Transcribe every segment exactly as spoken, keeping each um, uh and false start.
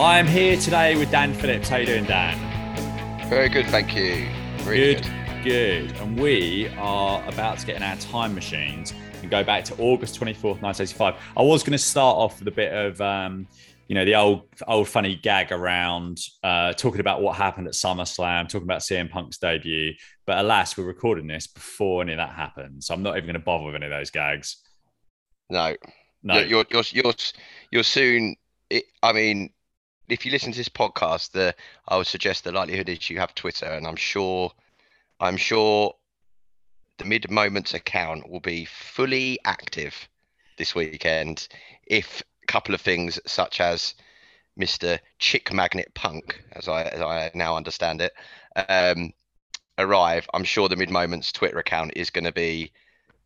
I am here today with Dan Phillips. How are you doing, Dan? Very good, thank you. Very good, good. Good. And we are about to get in our time machines and go back to August twenty-fourth, nineteen eighty-five. I was going to start off with a bit of, um, you know, the old old funny gag around uh, talking about what happened at SummerSlam, talking about C M Punk's debut. But alas, we're recording this before any of that happened. So I'm not even going to bother with any of those gags. No. No. You're, you're, you're, you're soon... It, I mean... If you listen to this podcast, the I would suggest the likelihood is you have Twitter, and I'm sure, I'm sure, the Mid Moments account will be fully active this weekend. If a couple of things, such as Mister Chick Magnet Punk, as I as I now understand it, um, arrive, I'm sure the Mid Moments Twitter account is going to be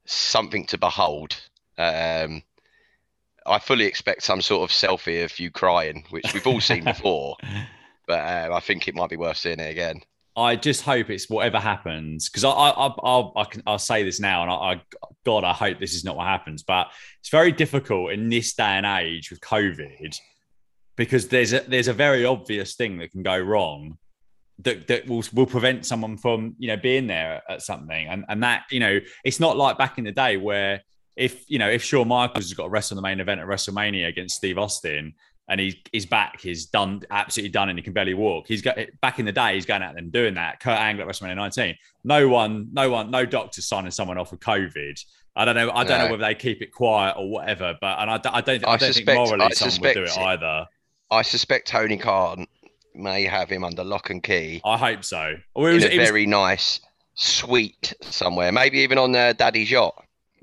something to behold. Um, I fully expect some sort of selfie of you crying, which we've all seen before, but uh, I think it might be worth seeing it again. I just hope it's whatever happens, because I, I, I, I can, I'll say this now, and I, I, God, I hope this is not what happens, but it's very difficult in this day and age with COVID, because there's a, there's a very obvious thing that can go wrong that, that will will prevent someone from, you know, being there at something, and and that, you know, it's not like back in the day where, If, you know, if Shawn Michaels has got to wrestle in the main event at WrestleMania against Steve Austin and he, his back is done, absolutely done, and he can barely walk, he's got, back in the day, he's going out and doing that. Kurt Angle at WrestleMania nineteen. No one, no one, no doctor signing someone off with COVID. I don't know. I don't no. know whether they keep it quiet or whatever, but, and I, I don't, I, I don't suspect, think morally I someone would do it, it either. I suspect Tony Khan may have him under lock and key. I hope so. Or it was, in a it very was, nice suite somewhere, maybe even on uh, Daddy's yacht.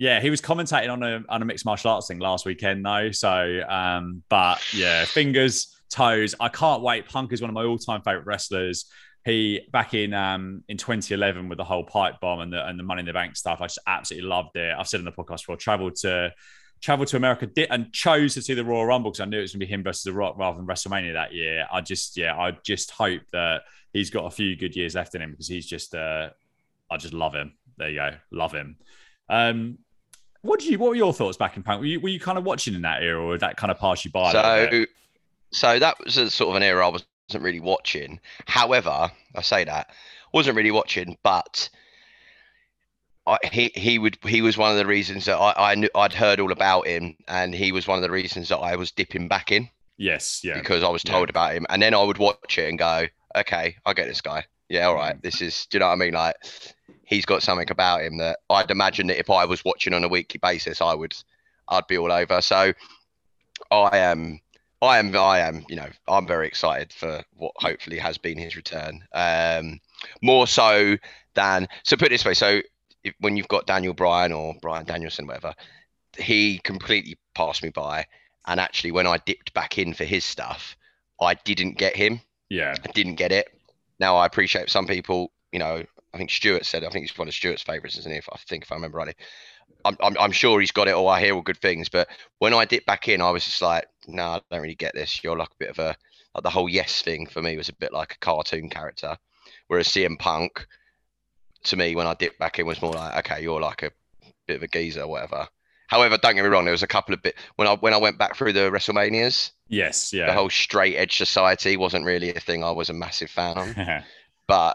Yeah, he was commentating on a on a mixed martial arts thing last weekend, though. So, um, but yeah, fingers, toes. I can't wait. Punk is one of my all time favorite wrestlers. He back in um, in twenty eleven with the whole pipe bomb and the and the Money in the Bank stuff. I just absolutely loved it. I've said on the podcast before, traveled to traveled to America did, and chose to see the Royal Rumble because I knew it was going to be him versus The Rock rather than WrestleMania that year. I just yeah, I just hope that he's got a few good years left in him, because he's just uh, I just love him. There you go, love him. Um, What did you? What were your thoughts back in Punk? Were you, were you kind of watching in that era, or did that kind of pass you by? So, so that was a sort of an era I wasn't really watching. However, I say that wasn't really watching, but I, he he would he was one of the reasons that I, I knew I'd heard all about him, and he was one of the reasons that I was dipping back in. Yes, yeah, because I was told yeah. about him, and then I would watch it and go, okay, I get this guy. Yeah, all right, this is. Do you know what I mean? Like. He's got something about him that I'd imagine that if I was watching on a weekly basis, I would, I'd be all over. So I am, I am, I am, you know, I'm very excited for what hopefully has been his return. Um, more so than, so put it this way. So if, when you've got Daniel Bryan or Bryan Danielson, whatever, he completely passed me by. And actually when I dipped back in for his stuff, I didn't get him. Yeah. I didn't get it. Now I appreciate some people, you know, I think Stuart said, I think he's one of Stuart's favourites, isn't he? If I think, if I remember rightly, I'm, I'm, I'm sure he's got it, or I hear all good things. But when I dipped back in, I was just like, no, nah, I don't really get this. You're like a bit of a, like the whole Yes thing for me was a bit like a cartoon character. Whereas C M Punk, to me, when I dipped back in, was more like, okay, you're like a bit of a geezer or whatever. However, don't get me wrong, there was a couple of bit, when I when I went back through the WrestleManias, yes, yeah, the whole straight edge society wasn't really a thing I was a massive fan of. But,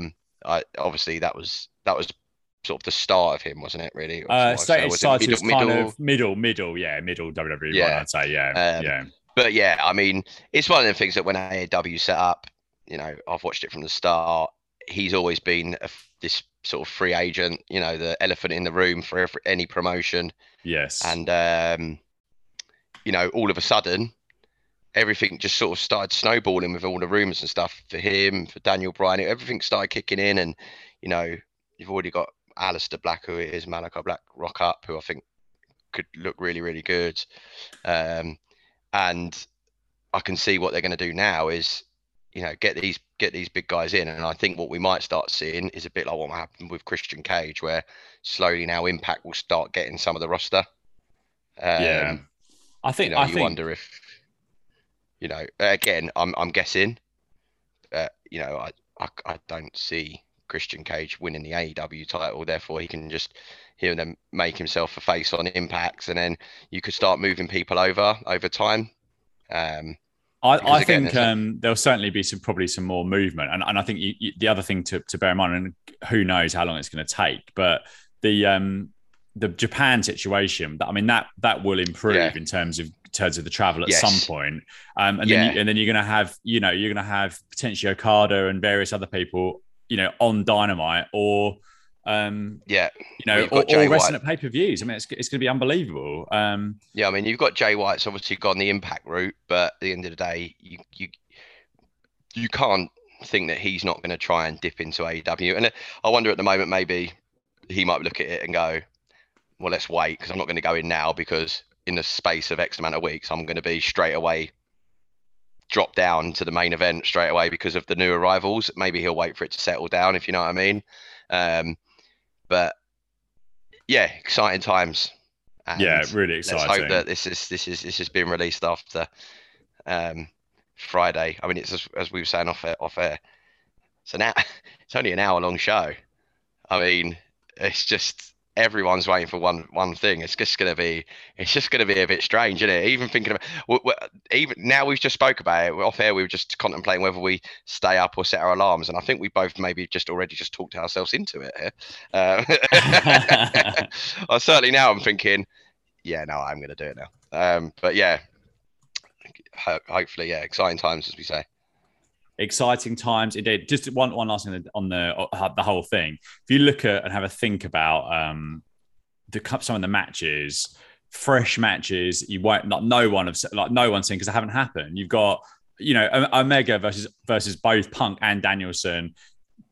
um, I, obviously, that was that was sort of the start of him, wasn't it? Really, uh, state was it middle, kind middle? of middle, middle, yeah, middle W W E. Yeah. Right, I'd say, yeah, um, yeah. But yeah, I mean, it's one of the things that when A E W set up, you know, I've watched it from the start. He's always been a, this sort of free agent, you know, the elephant in the room for every, any promotion. Yes, and um, you know, all of a sudden, everything just sort of started snowballing with all the rumours and stuff for him, for Daniel Bryan. Everything started kicking in, and, you know, you've already got Alistair Black, who it is, Malachi Black, rock up, who I think could look really, really good. Um, and I can see what they're going to do now is, you know, get these get these big guys in. And I think what we might start seeing is a bit like what happened with Christian Cage, where slowly now Impact will start getting some of the roster. Um, yeah. I think... You, know, I you think... wonder if... You know, again, I'm I'm guessing. Uh, you know, I, I I don't see Christian Cage winning the A E W title. Therefore, he can just hear them make himself a face on Impact, and then you could start moving people over over time. Um, I, I again, think um, there'll certainly be some probably some more movement. And, and I think you, you, the other thing to, to bear in mind, and who knows how long it's going to take, but the um, the Japan situation, I mean, that that will improve yeah. in terms of in terms of the travel at yes. some point. Um, and, yeah. then you, and then you're going to have, you know, you're going to have potentially Okada and various other people, you know, on Dynamite or, um, yeah, you know, well, or, or wrestling at pay-per-views. I mean, it's, it's going to be unbelievable. Um, yeah, I mean, you've got Jay White's obviously gone the Impact route, but at the end of the day, you you you can't think that he's not going to try and dip into A E W. And I wonder at the moment, maybe he might look at it and go, well, let's wait, because I'm not going to go in now, because in the space of X amount of weeks, I'm going to be straight away drop down to the main event straight away because of the new arrivals. Maybe he'll wait for it to settle down, if you know what I mean. Um, but yeah, exciting times. And yeah, really exciting. Let's hope that this is this is this is being released after um, Friday. I mean, it's as, as we were saying off air, off air. So now it's only an hour long show. I mean, it's just everyone's waiting for one one thing. It's just gonna be it's just gonna be a bit strange, isn't it? Even thinking about even now, we've just spoke about it off air. We were just contemplating whether we stay up or set our alarms, and I think we both maybe just already just talked ourselves into it. Um, well, certainly now I'm thinking, yeah, no, I'm gonna do it now. Um, but yeah, ho- hopefully, yeah, exciting times, as we say. Exciting times indeed. Just one, one last thing on the on the whole thing. If you look at and have a think about um, the some of the matches, fresh matches, you won't not no one have like no one's seen because they haven't happened. You've got you know Omega versus versus both Punk and Danielson,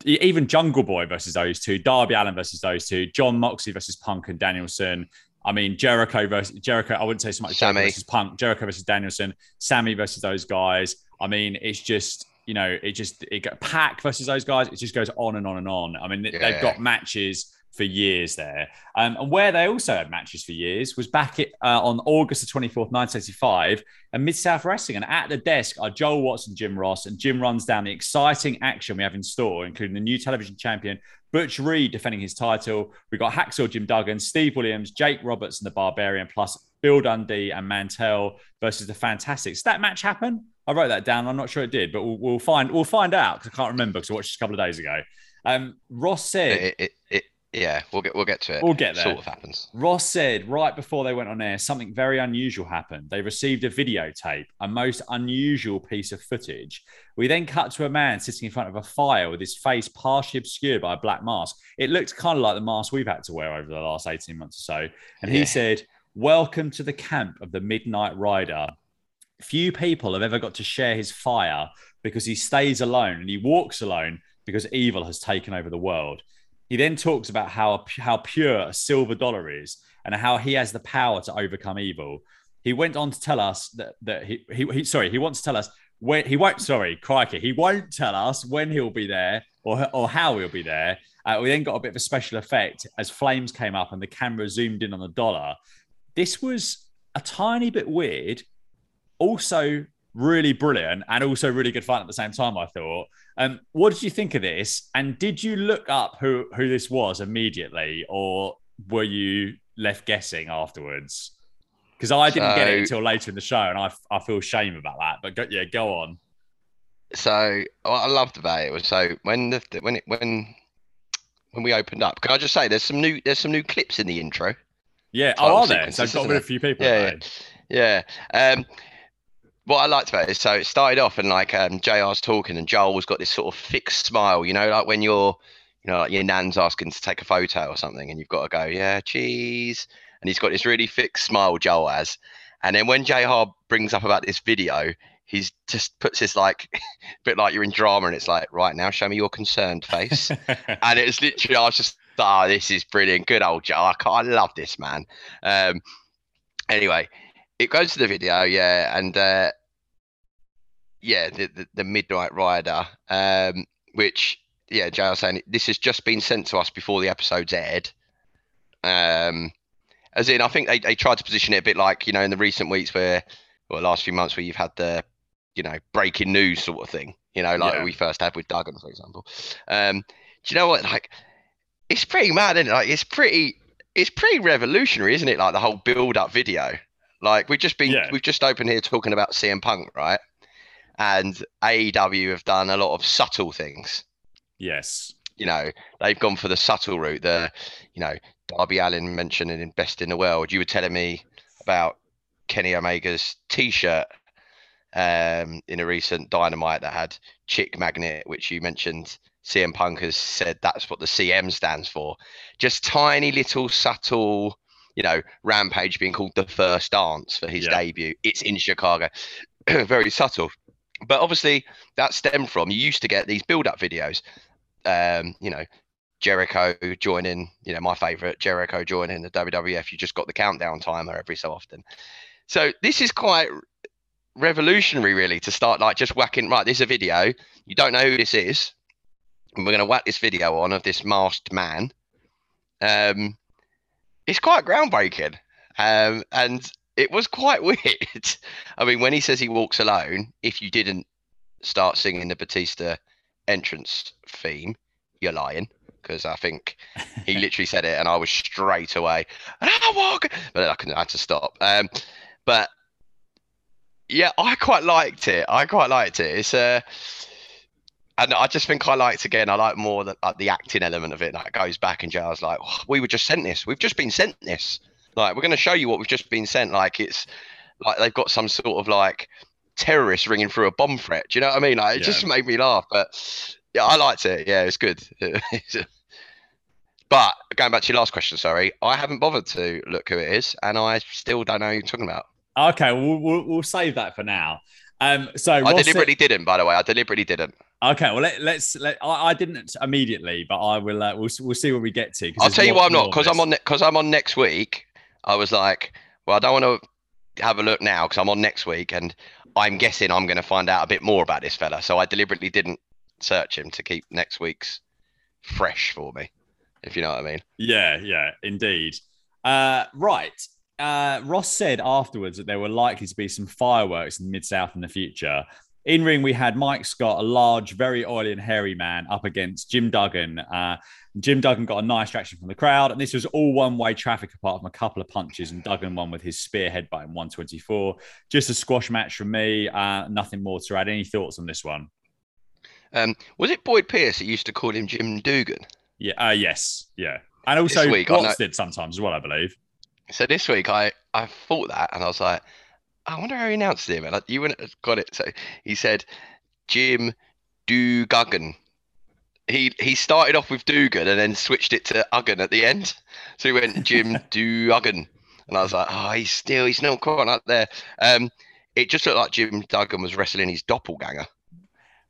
even Jungle Boy versus those two, Darby Allin versus those two, Jon Moxley versus Punk and Danielson. I mean, Jericho versus Jericho. I wouldn't say so much Jericho versus Punk. Jericho versus Danielson. Sammy versus those guys. I mean, it's just. You know, it just it got Pac versus those guys. It just goes on and on and on. I mean, yeah. they've got matches for years there. Um, and where they also had matches for years was back at, uh, on August the twenty-fourth, nineteen eighty-five, and Mid-South Wrestling. And at the desk are Joel Watson, Jim Ross, and Jim runs down the exciting action we have in store, including the new television champion, Butch Reed, defending his title. We've got Hacksaw Jim Duggan, Steve Williams, Jake Roberts, and The Barbarian, plus Bill Dundee and Mantell versus the Fantastics. Did that match happen? I wrote that down. I'm not sure it did, but we'll, we'll find we'll find out because I can't remember because I watched this a couple of days ago. Um, Ross said, it, it, it, "Yeah, we'll get we'll get to it. We'll get there. Sort of happens." Ross said right before they went on air, something very unusual happened. They received a videotape, a most unusual piece of footage. We then cut to a man sitting in front of a fire with his face partially obscured by a black mask. It looked kind of like the mask we've had to wear over the last eighteen months or so. And yeah. he said, "Welcome to the camp of the Midnight Rider." Few people have ever got to share his fire because he stays alone and he walks alone because evil has taken over the world. He then talks about how, how pure a silver dollar is and how he has the power to overcome evil. He went on to tell us that, that he, he, he, sorry, he wants to tell us when he won't, sorry, crikey, he won't tell us when he'll be there or, or how he'll be there. Uh, we then got a bit of a special effect as flames came up and the camera zoomed in on the dollar. This was a tiny bit weird, also really brilliant and also really good fun at the same time, I thought. Um, what did you think of this? And did you look up who, who this was immediately or were you left guessing afterwards? Because I didn't so, get it until later in the show and I, I feel shame about that. But go, yeah, go on. So what I loved about it was so when the, when it, when when we opened up, can I just say there's some new there's some new clips in the intro? Yeah, oh, are there? So I've got rid of a few people. Yeah, yeah. yeah. Um, What I liked about it is, so it started off and like um, J R's talking and Joel's got this sort of fixed smile, you know, like when you're, you know, like your nan's asking to take a photo or something and you've got to go, yeah, cheese. And he's got this really fixed smile Joel has. And then when J R brings up about this video, he's just puts this like, a bit like you're in drama and it's like, right now, show me your concerned face. And it's literally, I was just, ah, oh, this is brilliant. Good old Joel. I, I love this man. Um, anyway. It goes to the video, yeah, and uh, yeah, the, the the Midnight Rider, um, which yeah, J R saying this has just been sent to us before the episode's aired. Um, as in, I think they, they tried to position it a bit like you know in the recent weeks where, or the last few months where you've had the, you know, breaking news sort of thing, you know, like yeah. we first had with Duggan, for example. Um, do you know what? Like, it's pretty mad, isn't it? Like, it's pretty, it's pretty revolutionary, isn't it? Like the whole build-up video. Like we've just been, yeah. we've just opened here talking about C M Punk, right? And A E W have done a lot of subtle things. Yes. You know, they've gone for the subtle route. The, you know, Darby Allin mentioned in Best in the World. You were telling me about Kenny Omega's T-shirt um, in a recent Dynamite that had Chick Magnet, which you mentioned. C M Punk has said that's what the C M stands for. Just tiny little subtle, you know, Rampage being called the first dance for his yeah. debut. It's in Chicago. Very subtle. But obviously that stemmed from, you used to get these build-up videos. Um, you know, Jericho joining, you know, my favorite, Jericho joining the W W F. You just got the countdown timer every so often. So this is quite revolutionary, really, to start like just whacking, right, there's a video. You don't know who this is. And we're going to whack this video on of this masked man. Um, it's quite groundbreaking. Um, and it was quite weird. I mean, when he says he walks alone, if you didn't start singing the Batista entrance theme, you're lying, because I think he literally said it and I was straight away, and I walk, but I couldn't, I had to stop. Um, but yeah, I quite liked it. I quite liked it. It's uh, and I just think I liked again. I like more the, like, the acting element of it that goes back, and Jar's like, oh, we were just sent this. We've just been sent this. Like, we're going to show you what we've just been sent. Like, it's like they've got some sort of like terrorist ringing through a bomb threat. Do you know what I mean? Like, it yeah. just made me laugh. But yeah, I liked it. Yeah, it's good. But going back to your last question, sorry, I haven't bothered to look who it is, and I still don't know who you're talking about. Okay, we'll we'll, we'll save that for now. Um, so I Ross deliberately said- didn't, by the way. I deliberately didn't. Okay, well let, let's. Let, I, I didn't immediately, but I will. Uh, we'll we'll see where we get to. I'll tell you why I'm not, because I'm on because ne- I'm on next week. I was like, well, I don't want to have a look now because I'm on next week, and I'm guessing I'm going to find out a bit more about this fella. So I deliberately didn't search him to keep next week's fresh for me, if you know what I mean. Yeah, yeah, indeed. Uh, right. Uh, Ross said afterwards that there were likely to be some fireworks in the Mid-South in the future. In ring, we had Mike Scott, a large, very oily and hairy man, up against Jim Duggan. Uh, Jim Duggan got a nice reaction from the crowd, and this was all one-way traffic apart from a couple of punches, and Duggan won with his spear headbutt in one twenty-four. Just a squash match from me. Uh, nothing more to add. Any thoughts on this one? Um, was it Boyd Pierce that used to call him Jim Dugan? Yeah. Uh, yes. Yeah. And also Watts did sometimes as well, I believe. So this week, I, I thought that, and I was like, I wonder how he announced him. And I, you wouldn't have got it. So he said, Jim Duggan. He he started off with Dugan and then switched it to Uggan at the end. So he went, Jim Duggan. And I was like, oh, he's still, he's not quite up there. Um, it just looked like Jim Duggan was wrestling his doppelganger.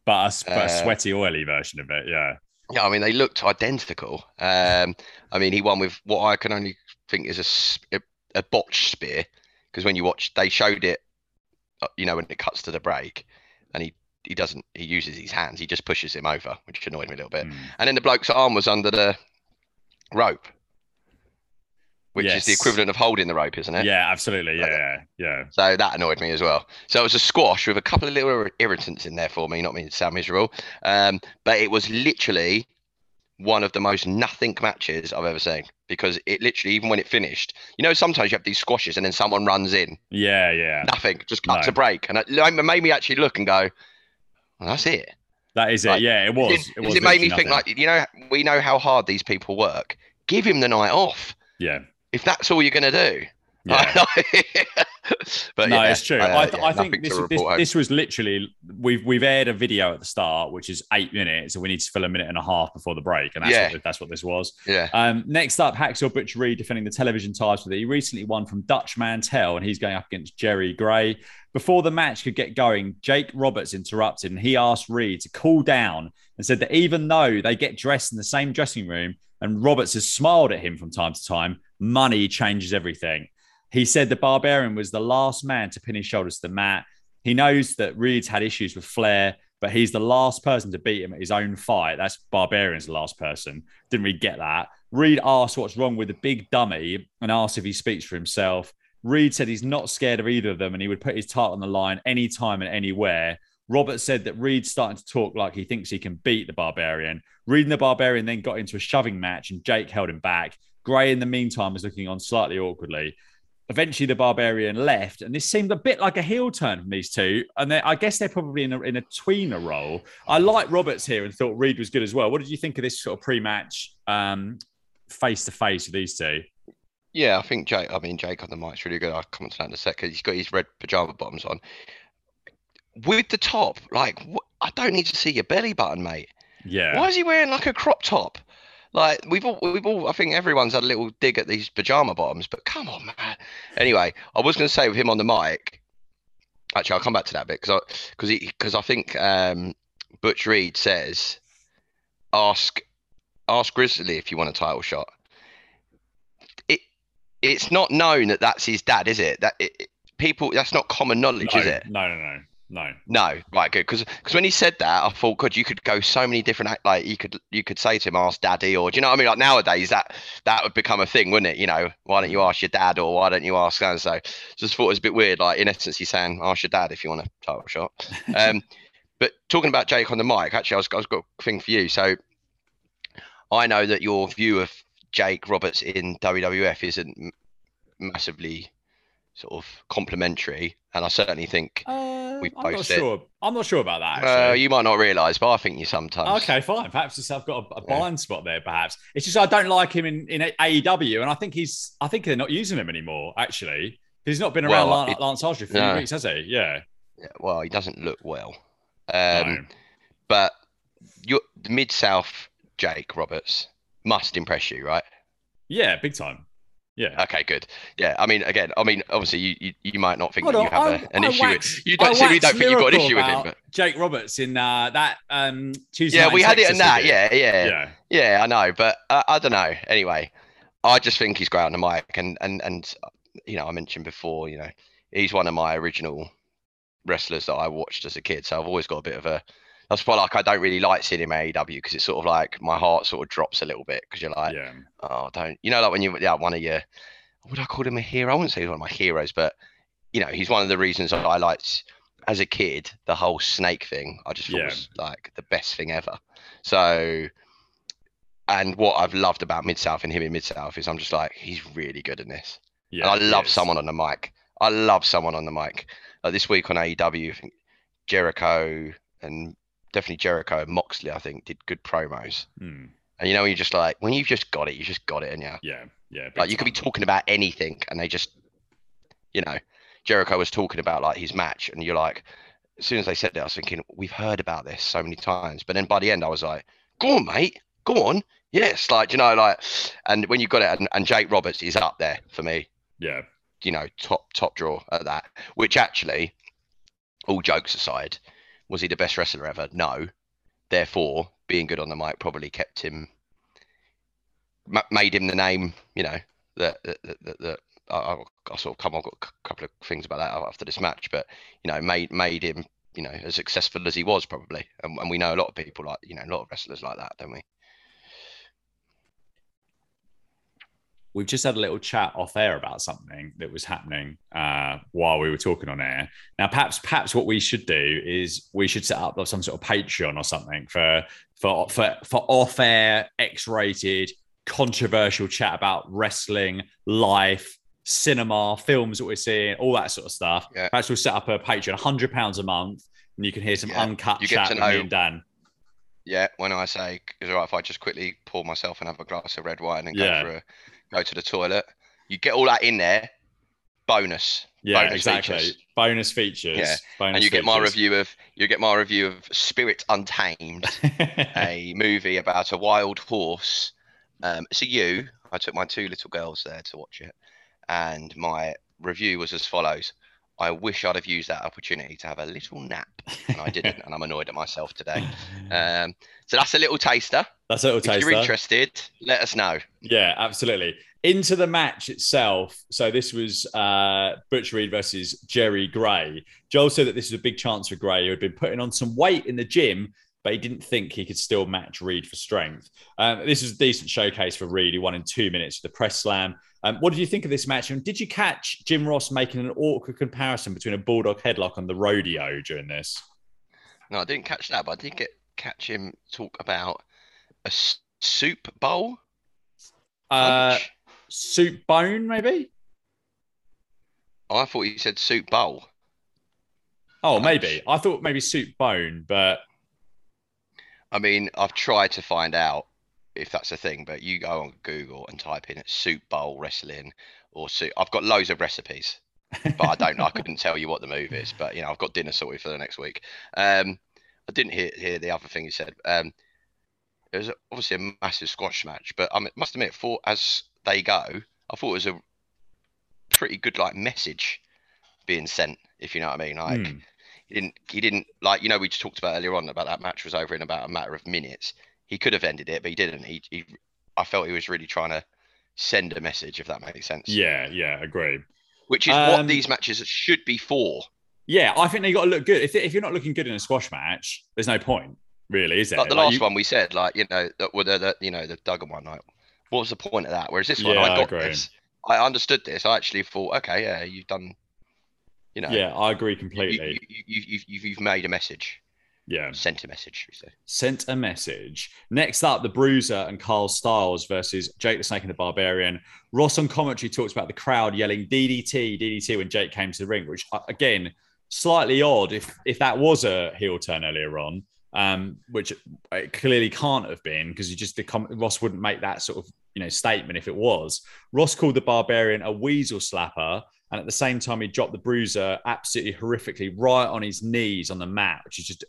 But a, uh, a sweaty, oily version of it, yeah. Yeah, I mean, they looked identical. Um, I mean, he won with what I can only think is a, a, a botch spear. Because when you watch, they showed it, you know, when it cuts to the break, and he, he doesn't, he uses his hands. He just pushes him over, which annoyed me a little bit. Mm. And then the bloke's arm was under the rope, which yes. is the equivalent of holding the rope, isn't it? Yeah, absolutely. Like yeah, yeah, yeah. So that annoyed me as well. So it was a squash with a couple of little irritants in there for me, not meaning to sound miserable. Um, but it was literally one of the most nothing matches I've ever seen, because it literally, even when it finished, you know, sometimes you have these squashes and then someone runs in. Yeah, yeah. Nothing, just cuts no. a break. And it made me actually look and go, well, that's it. That is like, it. Yeah, it was. It, it, was it made me nothing. think, like, you know, we know how hard these people work. Give him the night off. Yeah. If that's all you're going to do. Yeah. But no, yeah, it's true. Uh, I, th- yeah, I think this, this, this was literally, we've we've aired a video at the start, which is eight minutes, and we need to fill a minute and a half before the break, and that's, yeah. what, that's what this was. Yeah. Um, next up, Hacksaw Butch Reed defending the television title that he recently won from Dutch Mantell, and he's going up against Jerry Gray. Before the match could get going, Jake Roberts interrupted, and he asked Reed to cool down and said that even though they get dressed in the same dressing room, and Roberts has smiled at him from time to time, money changes everything. He said the Barbarian was the last man to pin his shoulders to the mat. He knows that Reed's had issues with Flair, but he's the last person to beat him at his own fight. That's Barbarian's the last person. Didn't really get that. Reed asked what's wrong with the big dummy and asked if he speaks for himself. Reed said he's not scared of either of them and he would put his title on the line anytime and anywhere. Robert said that Reed's starting to talk like he thinks he can beat the Barbarian. Reed and the Barbarian then got into a shoving match and Jake held him back. Gray, in the meantime, was looking on slightly awkwardly. eventually the Barbarian left, and this seemed a bit like a heel turn from these two. And I guess they're probably in a, in a tweener role. I like Roberts here and thought Reed was good as well. What did you think of this sort of pre-match um, face-to-face with these two? Yeah, I think Jake, I mean, Jake on the mic's really good. I'll come on to that in a second. He's got his red pajama bottoms on. With the top, like, wh- I don't need to see your belly button, mate. Yeah. Why is he wearing like a crop top? Like we've all, we've all, I think everyone's had a little dig at these pajama bottoms, but come on, man. Anyway, I was going to say with him on the mic, actually, I'll come back to that bit because I, because he, because I think um, Butch Reed says, ask, ask Grizzly if you want a title shot. It, it's not known that that's his dad, is it? That it, it, people, that's not common knowledge, no, is it? No, no, no. No, no, right, good. Because when he said that, I thought, God, you could go so many different. Like you could, you could say to him, "Ask Daddy," or do you know what I mean? Like nowadays, that that would become a thing, wouldn't it? You know, why don't you ask your dad, or why don't you ask so and so? Just thought it was a bit weird. Like in essence, he's saying, "Ask your dad if you want a title shot." um, but talking about Jake on the mic, actually, I was, I was got a thing for you. So I know that your view of Jake Roberts in W W F isn't massively sort of complimentary, and I certainly think. Uh... We I'm not sure. It. I'm not sure about that. Well, uh, you might not realise, but I think you sometimes. Okay, fine. Perhaps I've got a, a blind yeah. spot there. Perhaps it's just I don't like him in, in A E W, and I think he's. I think they're not using him anymore. Actually, he's not been around well, Lance, it, Lance Archer for no. weeks, has he? Yeah. yeah. Well, he doesn't look well. Um, no. But your Mid-South Jake Roberts must impress you, right? Yeah, big time. Yeah. Okay, good. Yeah. I mean, again, I mean, obviously, you, you, you might not think Hold that on, you have I, a, an I issue wax, with you don't see, don't think you've got an issue with him. But... Jake Roberts in uh, that um, Tuesday. Yeah, we had Texas, it in that. Yeah, yeah, yeah. Yeah, I know. But uh, I don't know. Anyway, I just think he's great on the mic. And, and, and, you know, I mentioned before, you know, he's one of my original wrestlers that I watched as a kid. So I've always got a bit of a, that's why like I don't really like seeing him at A E W because it's sort of like my heart sort of drops a little bit because you're like, yeah. oh, don't you know, like when you yeah one of your, would I call him a hero? I wouldn't say he's one of my heroes, but you know, he's one of the reasons I liked as a kid the whole snake thing. I just thought yeah. was like the best thing ever. So, and what I've loved about Mid-South and him in Mid-South is I'm just like he's really good in this. Yeah, and I love is. someone on the mic. I love someone on the mic. Like this week on A E W, I think Jericho and Definitely Jericho and Moxley, I think, did good promos. Mm. And you know, you're just like, when you've just got it, you just got it, and yeah, yeah, yeah. Like you could be talking about anything, and they just, you know, Jericho was talking about like his match, and you're like, as soon as they said that, I was thinking, we've heard about this so many times, but then by the end, I was like, go on, mate, go on, yes, like you know, like, and when you got it, and, and Jake Roberts is up there for me. Yeah, you know, top top draw at that. Which actually, all jokes aside. Was he the best wrestler ever? No. Therefore, being good on the mic probably kept him, m- made him the name, you know, that, that, that, that I, I sort of come on, got a couple of things about that after this match, but, you know, made made him, you know, as successful as he was probably. And, and we know a lot of people like, you know, a lot of wrestlers like that, don't we? We've just had a little chat off air about something that was happening uh, while we were talking on air. Now, perhaps, perhaps what we should do is we should set up some sort of Patreon or something for for for, for off-air, X-rated, controversial chat about wrestling, life, cinema, films that we're seeing, all that sort of stuff. Yeah. Perhaps we'll set up a Patreon, one hundred pounds a month, and you can hear some yeah. uncut you chat with know- me and Dan. Yeah, when I say, is it all right if I just quickly pour myself another glass of red wine and go yeah. for a... Go to the toilet. You get all that in there. Bonus. Yeah, bonus exactly. Features. Bonus features. Yeah, bonus and you features. get my review of you get my review of Spirit Untamed, a movie about a wild horse. Um, so you, I took my two little girls there to watch it, and my review was as follows: I wish I'd have used that opportunity to have a little nap, and I didn't, and I'm annoyed at myself today. Um, so that's a little taster. That's a little taster. If you're interested, let us know. Yeah, absolutely. Into the match itself. So this was uh, Butch Reed versus Jerry Gray. Joel said that this was a big chance for Gray, who had been putting on some weight in the gym, but he didn't think he could still match Reed for strength. Um, this was a decent showcase for Reed, who won in two minutes with the press slam. Um, what did you think of this match? And did you catch Jim Ross making an awkward comparison between a bulldog headlock and the rodeo during this? No, I didn't catch that, but I did get catch him talk about a soup bowl? Uh, soup bone, maybe? I thought you said soup bowl. Oh, maybe. I thought maybe soup bone, but... I mean, I've tried to find out if that's a thing, but you go on Google and type in soup bowl wrestling or soup. I've got loads of recipes, but I don't know. I couldn't tell you what the move is, but, you know, I've got dinner sorted for the next week. Um, I didn't hear, hear the other thing you said. Um, it was obviously a massive squash match, but I must admit, for as they go, I thought it was a pretty good, like, message being sent, if you know what I mean. Like, mm. he didn't, he didn't, like, you know, we just talked about earlier on about that match was over in about a matter of minutes. He could have ended it, but he didn't. He, he I felt he was really trying to send a message, if that makes sense. Yeah, yeah, agreed. Which is um, what these matches should be for. Yeah, I think they got to look good. If if you're not looking good in a squash match, there's no point, really, is there? Like the like last you... one we said, like, you know, the, the, the you know the Duggan one, like, what was the point of that? Whereas this one, yeah, I got I agree. this. I understood this. I actually thought, okay, yeah, you've done. You know, yeah, I agree completely. You, you, you, you, you've made a message. Yeah. Sent a message. So. Sent a message. Next up, the Bruiser and Carl Styles versus Jake the Snake and the Barbarian. Ross on commentary talks about the crowd yelling D D T, D D T when Jake came to the ring, which, again, slightly odd if, if that was a heel turn earlier on, um, which it clearly can't have been because you just the com- Ross wouldn't make that sort of you know statement if it was. Ross called the Barbarian a weasel slapper, and at the same time, he dropped the Bruiser absolutely horrifically right on his knees on the mat, which is just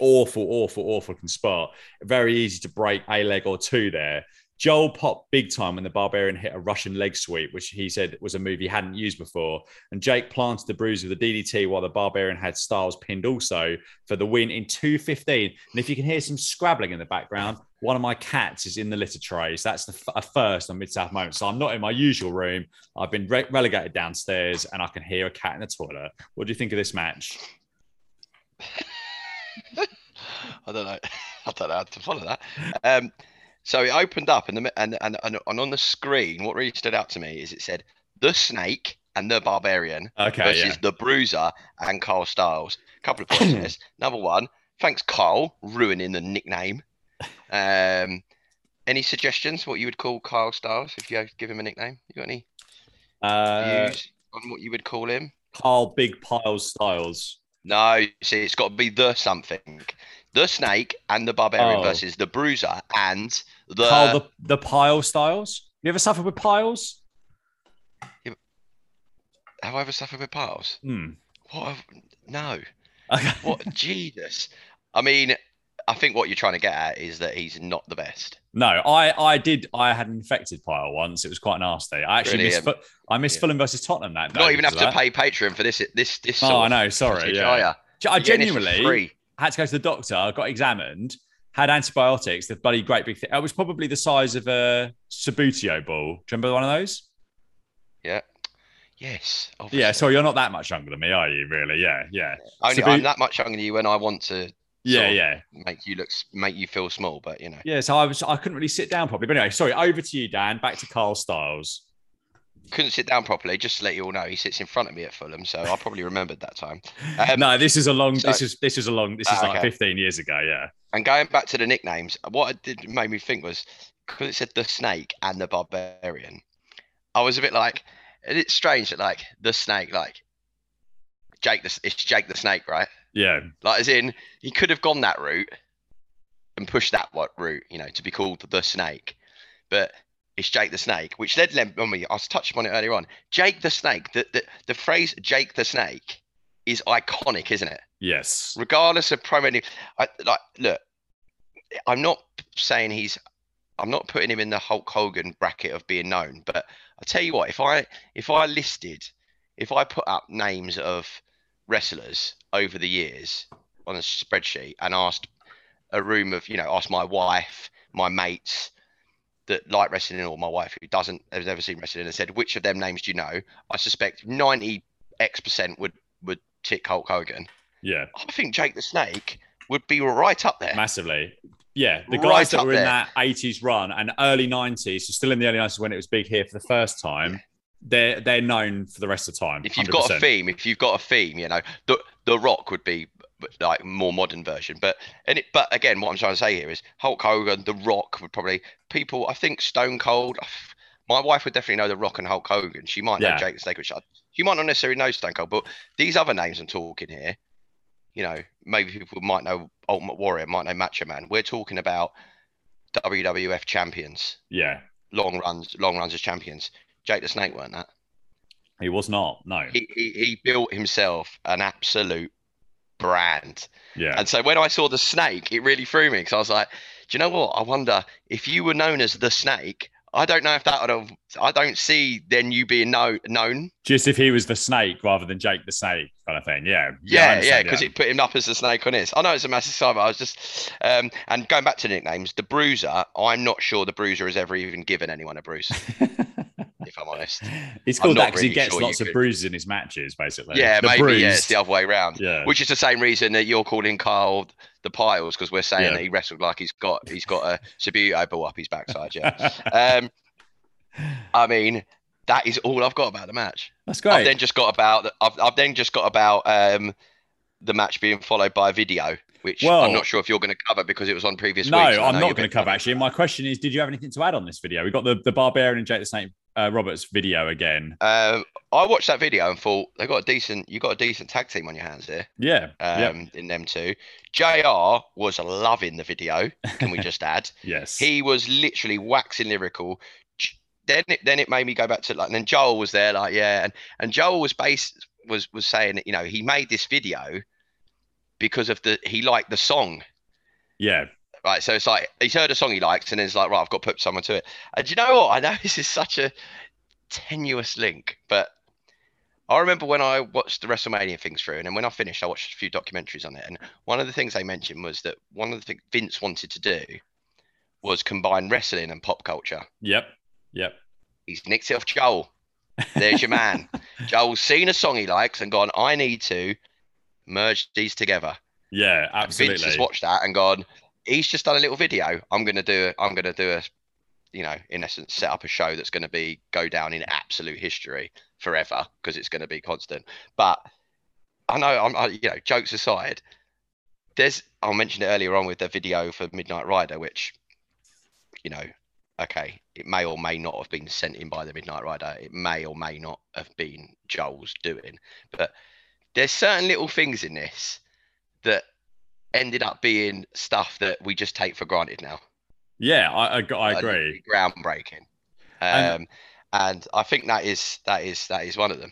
awful, awful, awful spot. Very easy to break a leg or two there. Joel popped big time when the Barbarian hit a Russian leg sweep, which he said was a move he hadn't used before. And Jake planted the Bruiser with the D D T while the Barbarian had Styles pinned also for the win in two fifteen. And if you can hear some scrabbling in the background, one of my cats is in the litter trays. That's the f- a first on Mid-South Moment. So I'm not in my usual room. I've been re- relegated downstairs and I can hear a cat in the toilet. What do you think of this match? I don't know. I don't know how to follow that. Um, so it opened up and, the, and, and, and on the screen, what really stood out to me is it said the Snake and the Barbarian okay, versus yeah. the Bruiser and Carl Styles. A couple of points in this. Number one, thanks, Carl, ruining the nickname. Um, any suggestions what you would call Kyle Styles if you give him a nickname? You got any uh, views on what you would call him? Carl Big Piles Styles. No, see, it's got to be the something, the Snake and the Barbarian oh. versus the Bruiser and the Carl the, the Pile Styles. You ever suffered with piles? Yeah. Have I ever suffered with piles? Hmm. What? Have, no. Okay. What? Jesus. I mean. I think what you're trying to get at is that he's not the best. No, I, I did. I had an infected pile once. It was quite nasty. I actually Brilliant. missed. I missed yeah. Fulham versus Tottenham that day. Not even have to that. pay Patreon for this. This this. Oh, I know. Sorry. Yeah. I genuinely had to go to the doctor. I got examined. Had antibiotics. The bloody great big thing. It was probably the size of a Sabutio ball. Do you remember one of those? Yeah. Yes. Obviously. Yeah. So you're not that much younger than me, are you? Really? Yeah. Yeah. Only Sabu- I'm that much younger than you when I want to. Yeah, yeah. Make you look, make you feel small, but you know. Yeah, so I was, I couldn't really sit down properly. But anyway, sorry. Over to you, Dan. Back to Carl Styles. Couldn't sit down properly. Just to let you all know, he sits in front of me at Fulham, so I probably remembered that time. Um, no, this is a long. So, this is this is a long. This is okay. like fifteen years ago. Yeah. And going back to the nicknames, what it did made me think was because it said the Snake and the Barbarian. I was a bit like, it's strange that like the Snake, like Jake the, it's Jake the Snake, right? Yeah, like as in he could have gone that route and pushed that what route, you know, to be called the Snake, but it's Jake the Snake, which led on me. I was touched upon it earlier on. Jake the Snake, the, the the phrase Jake the Snake is iconic, isn't it? Yes. Regardless of primary, I, like look, I'm not saying he's, I'm not putting him in the Hulk Hogan bracket of being known, but I tell you what, if I if I listed, if I put up names of wrestlers over the years on a spreadsheet and asked a room of, you know, asked my wife, my mates that like wrestling or my wife who doesn't, has never seen wrestling and said, which of them names do you know? I suspect ninety X percent would, would tick Hulk Hogan. Yeah. I think Jake the Snake would be right up there. Massively. Yeah. The guys right that were in there. That eighties run and early nineties, so still in the early nineties when it was big here for the first time. Yeah. They're they're known for the rest of the time. If you've one hundred percent got a theme, if you've got a theme, you know, the the Rock would be like more modern version. But and it, but again, what I'm trying to say here is Hulk Hogan, the Rock would probably people. I think Stone Cold. my wife would definitely know The Rock and Hulk Hogan. She might know yeah. Jake the Snake, which I, she might not necessarily know Stone Cold, but these other names I'm talking here, you know, maybe people might know Ultimate Warrior, might know Macho Man. We're talking about W W F champions. Yeah. Long runs, long runs as champions. Jake the Snake weren't that. He was not, no. He, he, he built himself an absolute brand. Yeah. And so when I saw the Snake, it really threw me because I was like, do you know what? I wonder if you were known as the Snake, I don't know if that would have, I don't see then you being no, known. Just if he was the Snake rather than Jake the Snake kind of thing. Yeah. Yeah, yeah, because yeah, yeah. it put him up as the Snake on his. I know it's a massive side, but I was just, um, and going back to nicknames, the Bruiser, I'm not sure the Bruiser has ever even given anyone a bruise. If I'm honest. It's called I'm that because really he gets sure lots of could. bruises in his matches, basically. Yeah, the maybe bruised. Yeah, it's the other way around. Yeah. Which is the same reason that you're calling Carl the Piles, because we're saying yeah. that he wrestled like he's got he's got a Sabuto ball up his backside, yeah. um, I mean, that is all I've got about the match. That's great. I've then just got about I've I've then just got about um, the match being followed by a video, which well, I'm not sure if you're going to cover because it was on previous no, weeks. No, I'm not going to cover, actually. My question is, did you have anything to add on this video? We've got the, the Barbarian and Jake the Snake uh, Roberts video again. Um, I watched that video and thought, they got a decent, you got a decent tag team on your hands here. Yeah. Um, yeah. In them two. J R was loving the video, can we just add? Yes. He was literally waxing lyrical. Then it, then it made me go back to, like, and then Joel was there, like, yeah. And, and Joel was, based, was, was saying, that, you know, he made this video because of the he liked the song. Yeah. Right. So it's like he's heard a song he likes and then it's like, right, I've got to put someone to it. And you know what? I know this is such a tenuous link, but I remember when I watched the WrestleMania things through, and then when I finished, I watched a few documentaries on it. And one of the things they mentioned was that one of the things Vince wanted to do was combine wrestling and pop culture. Yep. Yep. He's nicked it off Joel. There's your man. Joel's seen a song he likes and gone, I need to merge these together. Yeah, absolutely. Vince has watched that and gone, he's just done a little video. I'm gonna do I'm gonna do a, you know, in essence, set up a show that's gonna be go down in absolute history forever because it's gonna be constant. But I know I'm I, you know, jokes aside, there's I mentioned it earlier on with the video for Midnight Rider, which, you know, okay, it may or may not have been sent in by the Midnight Rider. It may or may not have been Joel's doing, but there's certain little things in this that ended up being stuff that we just take for granted now. Yeah, I, I, I agree. Groundbreaking, um, and, and I think that is that is that is one of them.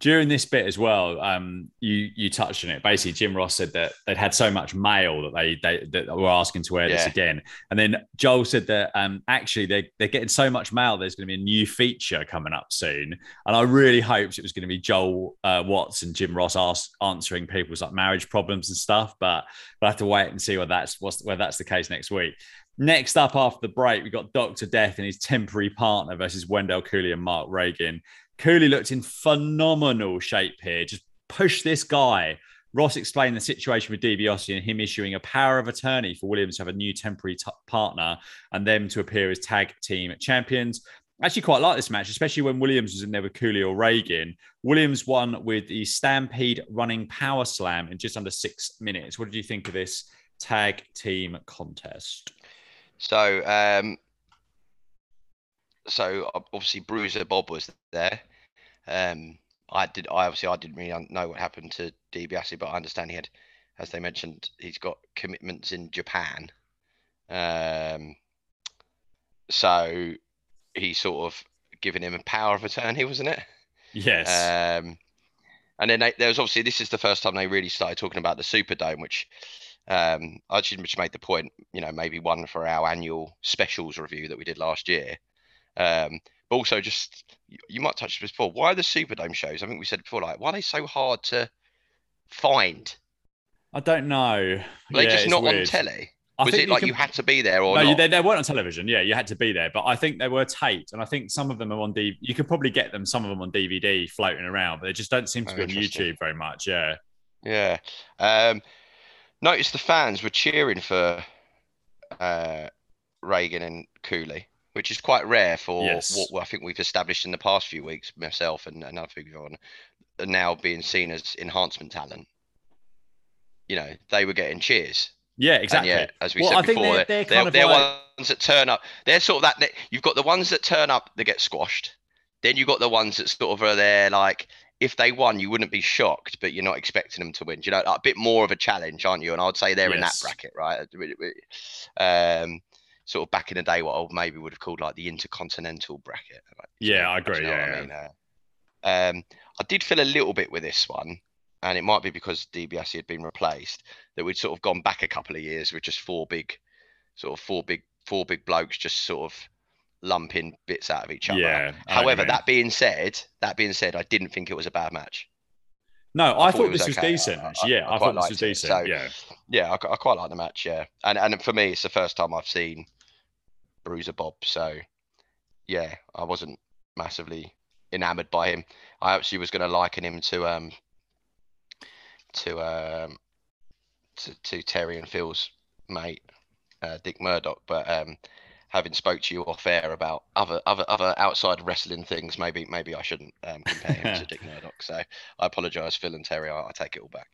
During this bit as well, um, you you touched on it. Basically, Jim Ross said that they'd had so much mail that they they that were asking to wear yeah. this again, and then Joel said that um, actually they they're getting so much mail. There's going to be a new feature coming up soon, and I really hoped it was going to be Joel uh, Watts and Jim Ross asked, answering people's like marriage problems and stuff. But we'll have to wait and see whether that's whether that's the case next week. Next up after the break, we got Doctor Death and his temporary partner versus Wendell Cooley and Mark Reagan. Cooley looked in phenomenal shape here. Just push this guy. Ross explained the situation with DiBiase and him issuing a power of attorney for Williams to have a new temporary t- partner and them to appear as tag team champions. Actually quite like this match, especially when Williams was in there with Cooley or Reagan. Williams won with the Stampede running power slam in just under six minutes. What did you think of this tag team contest? So, um... So obviously Bruiser Bob was there. Um, I did. I obviously I didn't really know what happened to DiBiase, but I understand he had, as they mentioned, he's got commitments in Japan. Um, so he sort of giving him a power of attorney, wasn't it? Yes. Um, and then they, there was obviously this is the first time they really started talking about the Superdome, which um, I should just made the point, you know, maybe one for our annual specials review that we did last year. Um, but also just, you might touch this before, why are the Superdome shows, I think we said before, like, why are they so hard to find? I don't know. Are they yeah, just not weird. On telly? I was it you like can... you had to be there or no, not? They, they weren't on television, yeah, you had to be there, but I think they were taped, and I think some of them are on D V D. You could probably get them, some of them on D V D floating around, but they just don't seem to oh, be on YouTube very much, yeah. Yeah. Um, notice the fans were cheering for uh, Reagan and Cooley, which is quite rare for yes. what I think we've established in the past few weeks, myself and another people on, now being seen as enhancement talent. You know, they were getting cheers Yeah, exactly. And yeah, as we well, said I before, think they're, they're, they're, kind they're, they're like... ones that turn up. They're sort of that. You've got the ones that turn up, they get squashed. Then you've got the ones that sort of are there, like, if they won, you wouldn't be shocked, but you're not expecting them to win. Do you know, like, a bit more of a challenge, aren't you? And I'd say they're yes. in that bracket, right? Um, sort of back in the day, what I maybe would have called like the intercontinental bracket. Like, yeah, you know, I agree. You know yeah, I, mean? yeah. Uh, um, I did feel a little bit with this one, and it might be because DiBiase had been replaced, that we'd sort of gone back a couple of years with just four big, sort of four big, four big blokes just sort of lumping bits out of each other. Yeah, However, I mean. that being said, that being said, I didn't think it was a bad match. No, I, I thought, thought this was, okay. was decent. I, I, yeah, I, I thought this was decent. So, yeah, yeah, I, I quite like the match. Yeah, and and for me, it's the first time I've seen Bruiser Bob. So, yeah, I wasn't massively enamoured by him. I actually was going to liken him to um to um to, to Terry and Phil's mate uh, Dick Murdoch, but um, having spoke to you off air about other other other outside wrestling things, maybe maybe I shouldn't um, compare him to Dick Murdoch. So I apologise, Phil and Terry. I, I take it all back.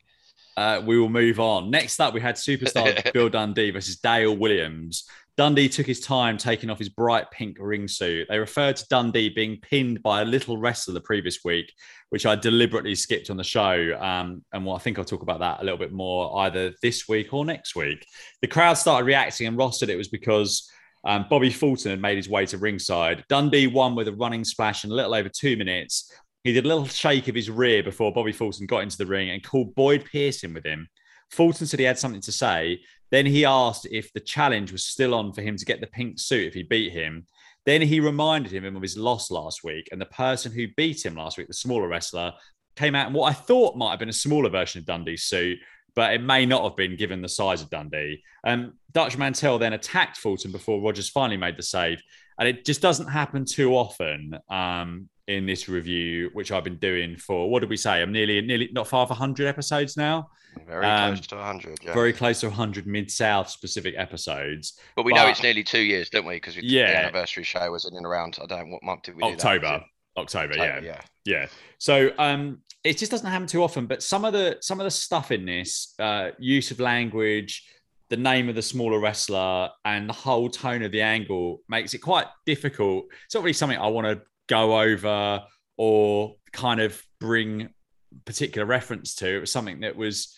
Uh, we will move on. Next up, we had superstar Bill Dundee versus Dale Williams. Dundee took his time taking off his bright pink ring suit. They referred to Dundee being pinned by a little wrestler the previous week, which I deliberately skipped on the show. Um, and well, I think I'll talk about that a little bit more either this week or next week. The crowd started reacting, and Ross said it was because... Um, Bobby Fulton had made his way to ringside. Dundee won with a running splash in a little over two minutes. He did a little shake of his rear before Bobby Fulton got into the ring and called Boyd Pearson with him. Fulton said he had something to say. Then he asked if the challenge was still on for him to get the pink suit if he beat him. Then he reminded him of his loss last week, and the person who beat him last week, the smaller wrestler, came out in what I thought might have been a smaller version of Dundee's suit, but it may not have been given the size of Dundee. Um, Dutch Mantell then attacked Fulton before Rogers finally made the save. And it just doesn't happen too often um, in this review, which I've been doing for, what did we say? I'm nearly, nearly not far off one hundred episodes now. Very um, close to one hundred, yeah. Very close to one hundred Mid-South specific episodes. But we but, know it's nearly two years, don't we? Because yeah. the anniversary show was in and around, I don't know, what month did we do October. That? October, October, yeah. Yeah. Yeah. So, um, it just doesn't happen too often, but some of the some of the stuff in this, uh, use of language, the name of the smaller wrestler, and the whole tone of the angle makes it quite difficult. It's not really something I want to go over or kind of bring particular reference to. It was something that was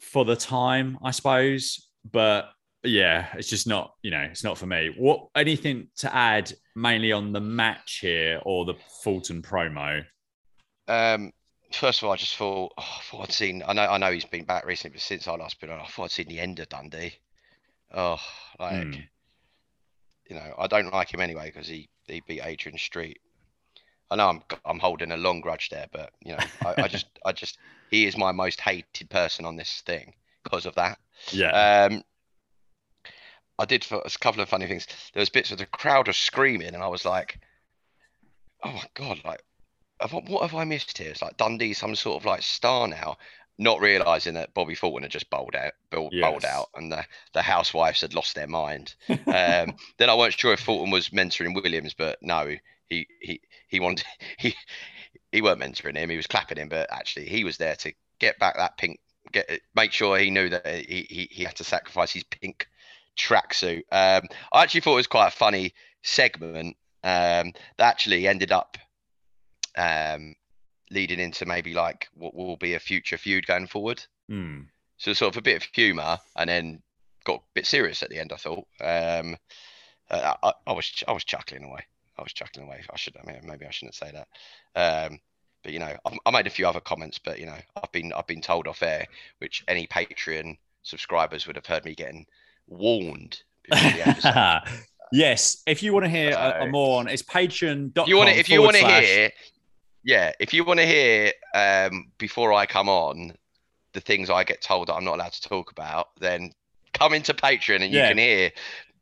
for the time, I suppose. But yeah, it's just not, you know, it's not for me. What anything to add mainly on the match here or the Fulton promo? Um. First of all, I just thought, oh, I thought I'd seen. I know, I know he's been back recently, but since I last been on, I thought I'd seen the end of Dundee. Oh, like mm. you know, I don't like him anyway because he, he beat Adrian Street. I know I'm I'm holding a long grudge there, but you know, I, I just I just he is my most hated person on this thing because of that. Yeah. Um, I did for a couple of funny things. There was bits of the crowd was screaming, and I was like, oh my god, like. What have I missed here? It's like Dundee, some sort of like star now, not realizing that Bobby Fulton had just bowled out, bowled, yes. bowled out, and the, the housewives had lost their mind. Um, then I weren't sure if Fulton was mentoring Williams, but no, he he he wanted he he weren't mentoring him. He was clapping him, but actually he was there to get back that pink, get make sure he knew that he he, he had to sacrifice his pink tracksuit. Um, I actually thought it was quite a funny segment um, that actually ended up. Um, leading into maybe like what will be a future feud going forward. Mm. So sort of a bit of humour, and then got a bit serious at the end. I thought um, uh, I, I was I was chuckling away. I was chuckling away. I should I mean, maybe I shouldn't say that. Um, but you know, I've, I made a few other comments. But you know, I've been I've been told off air, which any Patreon subscribers would have heard me getting warned before the episode. Yes, if you want to hear so, a, a more on, it's patreon dot com. You want if you want to hear. Yeah, if you want to hear um, before I come on the things I get told that I'm not allowed to talk about, then come into Patreon and you yeah. can hear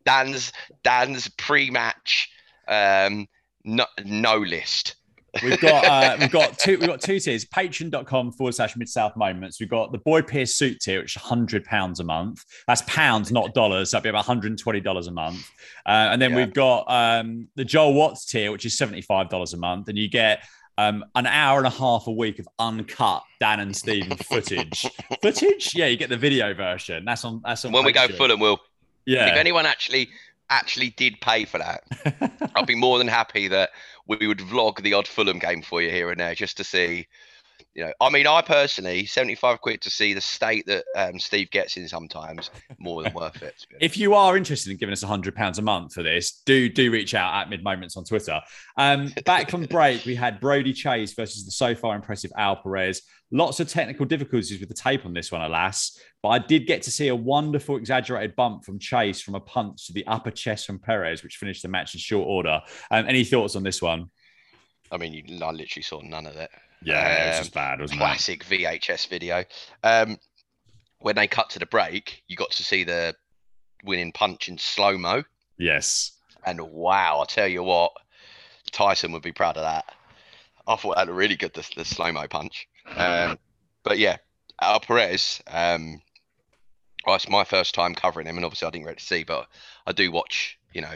Dan's Dan's pre-match um, no, no list. We've got uh, we've got two we've got two tiers. Patreon dot com forward slash Mid-South Moments. We've got the Boyd Pierce suit tier, which is one hundred pounds a month. That's pounds, not dollars. So that'd be about one hundred twenty dollars a month. Uh, and then yeah. we've got um, the Joel Watts tier, which is seventy-five dollars a month, and you get. um, an hour and a half a week of uncut Dan and Stephen footage. footage? Yeah, you get the video version. That's on. That's on. When we go Fulham, we'll. Yeah. If anyone actually actually did pay for that, I'd be more than happy that we would vlog the odd Fulham game for you here and there, just to see. You know, I mean, I personally, seventy-five quid to see the state that um, Steve gets in sometimes, more than worth it. If you are interested in giving us one hundred pounds a month for this, do do reach out at Mid Moments on Twitter. Um, back from break, we had Brody Chase versus the so far impressive Al Perez. Lots of technical difficulties with the tape on this one, alas. But I did get to see a wonderful exaggerated bump from Chase from a punch to the upper chest from Perez, which finished the match in short order. Um, any thoughts on this one? I mean, you, I literally saw none of it. Yeah, um, it was bad, wasn't classic it? Classic V H S video. Um, when they cut to the break, you got to see the winning punch in slow-mo. Yes. And wow, I tell you what, Tyson would be proud of that. I thought that looked really good, the, the slow-mo punch. Um, but yeah, Al Perez, um, well, it's my first time covering him, and obviously I didn't get to see, but I do watch, you know,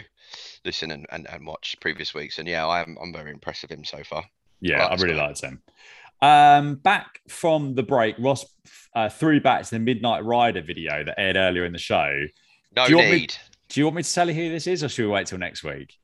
listen and, and, and watch previous weeks. And yeah, I am, I'm very impressed with him so far. Yeah, I really liked him. Um, back from the break, Ross uh, threw back to the Midnight Rider video that aired earlier in the show. No do you need. Want me, do you want me to tell you who this is, or should we wait till next week?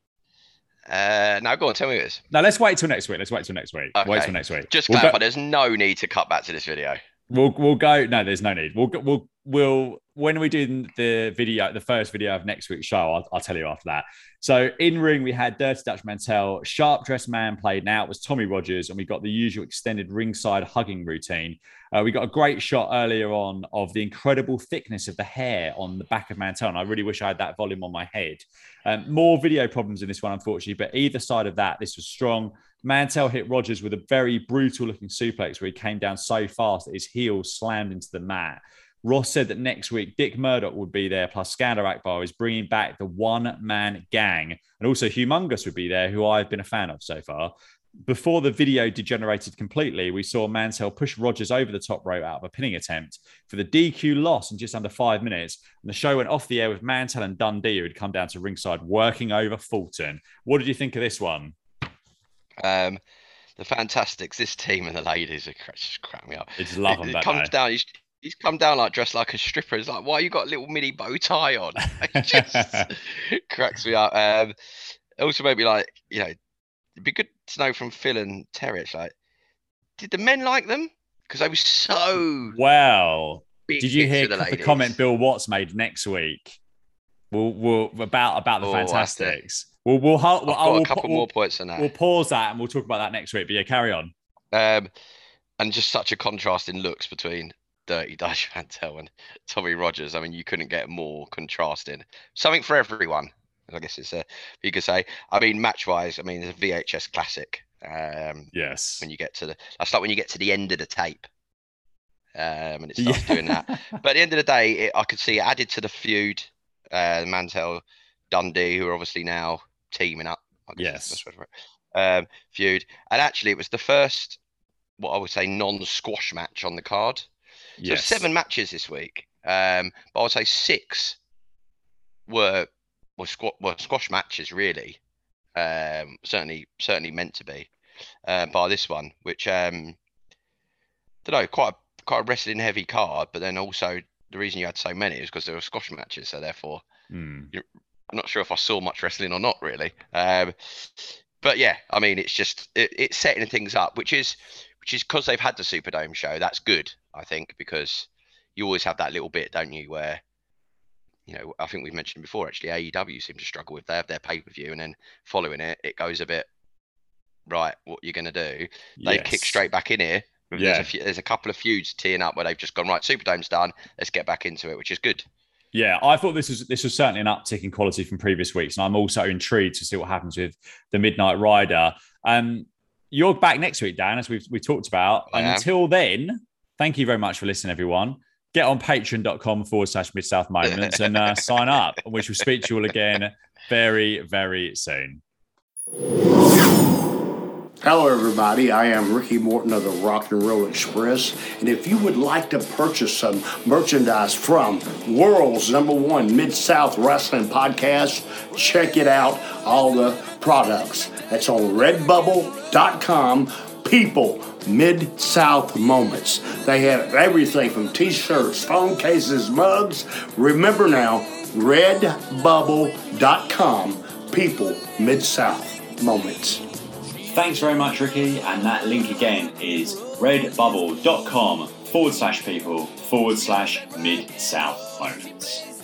Uh, no, go on, tell me who it is. No, let's wait till next week. Let's wait till next week. Okay. Wait till next week. Just clarify, we'll there's no need to cut back to this video. We'll we'll go. No, there's no need. We'll we'll we'll when we do the video, the first video of next week's show, I'll, I'll tell you after that. So in ring we had Dirty Dutch Mantell, sharp dressed man played now it was Tommy Rogers, and we got the usual extended ringside hugging routine. Uh, we got a great shot earlier on of the incredible thickness of the hair on the back of Mantell, and I really wish I had that volume on my head. Um, more video problems in this one, unfortunately, but either side of that, this was strong. Mantell hit Rogers with a very brutal-looking suplex where he came down so fast that his heel slammed into the mat. Ross said that next week, Dick Murdoch would be there, plus Skander Akbar is bringing back the one-man gang. And also Humongous would be there, who I've been a fan of so far. Before the video degenerated completely, we saw Mantell push Rogers over the top rope out of a pinning attempt for the D Q loss in just under five minutes. And the show went off the air with Mantell and Dundee, who had come down to ringside, working over Fulton. What did you think of this one? Um, the Fantastics, this team and the ladies are just cracking me up. It's love them. It, it comes down. He's, he's come down like dressed like a stripper. It's like, why you got a little mini bow tie on? It just cracks me up. Um, it also made me like, you know, it'd be good to know from Phil and Terry. It's like, did the men like them? Because they were so wow. Big did you hear the, the comment Bill Watts made next week? We'll, we'll about about the oh, Fantastics. We'll, we'll, we'll, I've got we'll, a couple we'll, more points on that. We'll pause that and we'll talk about that next week. But yeah, carry on. Um, and just such a contrast in looks between Dirty Dutch Mantell and Tommy Rogers. I mean, you couldn't get more contrasting. Something for everyone, I guess it's a, you could say. I mean, match-wise, I mean, it's a V H S classic. Um, yes. When you get to the, that's like when you get to the end of the tape. Um, and it starts yeah. doing that. But at the end of the day, it, I could see it added to the feud. Uh, Mantell, Dundee, who are obviously now teaming up. Yes. Um, feud. And actually, it was the first, what I would say, non-squash match on the card. So yes. Seven matches this week. Um, but I would say six were were, squ- were squash matches, really. Um, certainly, certainly meant to be uh, by this one, which um, I don't know, quite a, quite a wrestling heavy card. But then also the reason you had so many is because there were squash matches. So therefore, mm. you're, I'm not sure if I saw much wrestling or not, really. Um, but yeah, I mean, it's just it, it's setting things up, which is which is because they've had the Superdome show. That's good, I think, because you always have that little bit, don't you, where, you know, I think we've mentioned before, actually, A E W seem to struggle with. They have their pay-per-view, and then following it, it goes a bit, right, what you're going to do. They yes. kick straight back in here. Yeah. There's a, few, there's a couple of feuds teeing up where they've just gone, right, Superdome's done, let's get back into it, which is good. Yeah, I thought this was this was certainly an uptick in quality from previous weeks, and I'm also intrigued to see what happens with the Midnight Rider. Um, you're back next week, Dan, as we've we talked about. I and am. Until then, thank you very much for listening, everyone. Get on patreon.com forward slash Mid-South Moments and uh, sign up, and we shall speak to you all again very, very soon. Hello, everybody. I am Ricky Morton of the Rock and Roll Express. And if you would like to purchase some merchandise from World's Number One Mid-South Wrestling Podcast, check it out. All the products. That's on redbubble dot com. People, Mid-South Moments. They have everything from t-shirts, phone cases, mugs. Remember now, redbubble dot com. People, Mid-South Moments. Thanks very much, Ricky. And that link again is redbubble dot com forward slash people forward slash mid-south moments.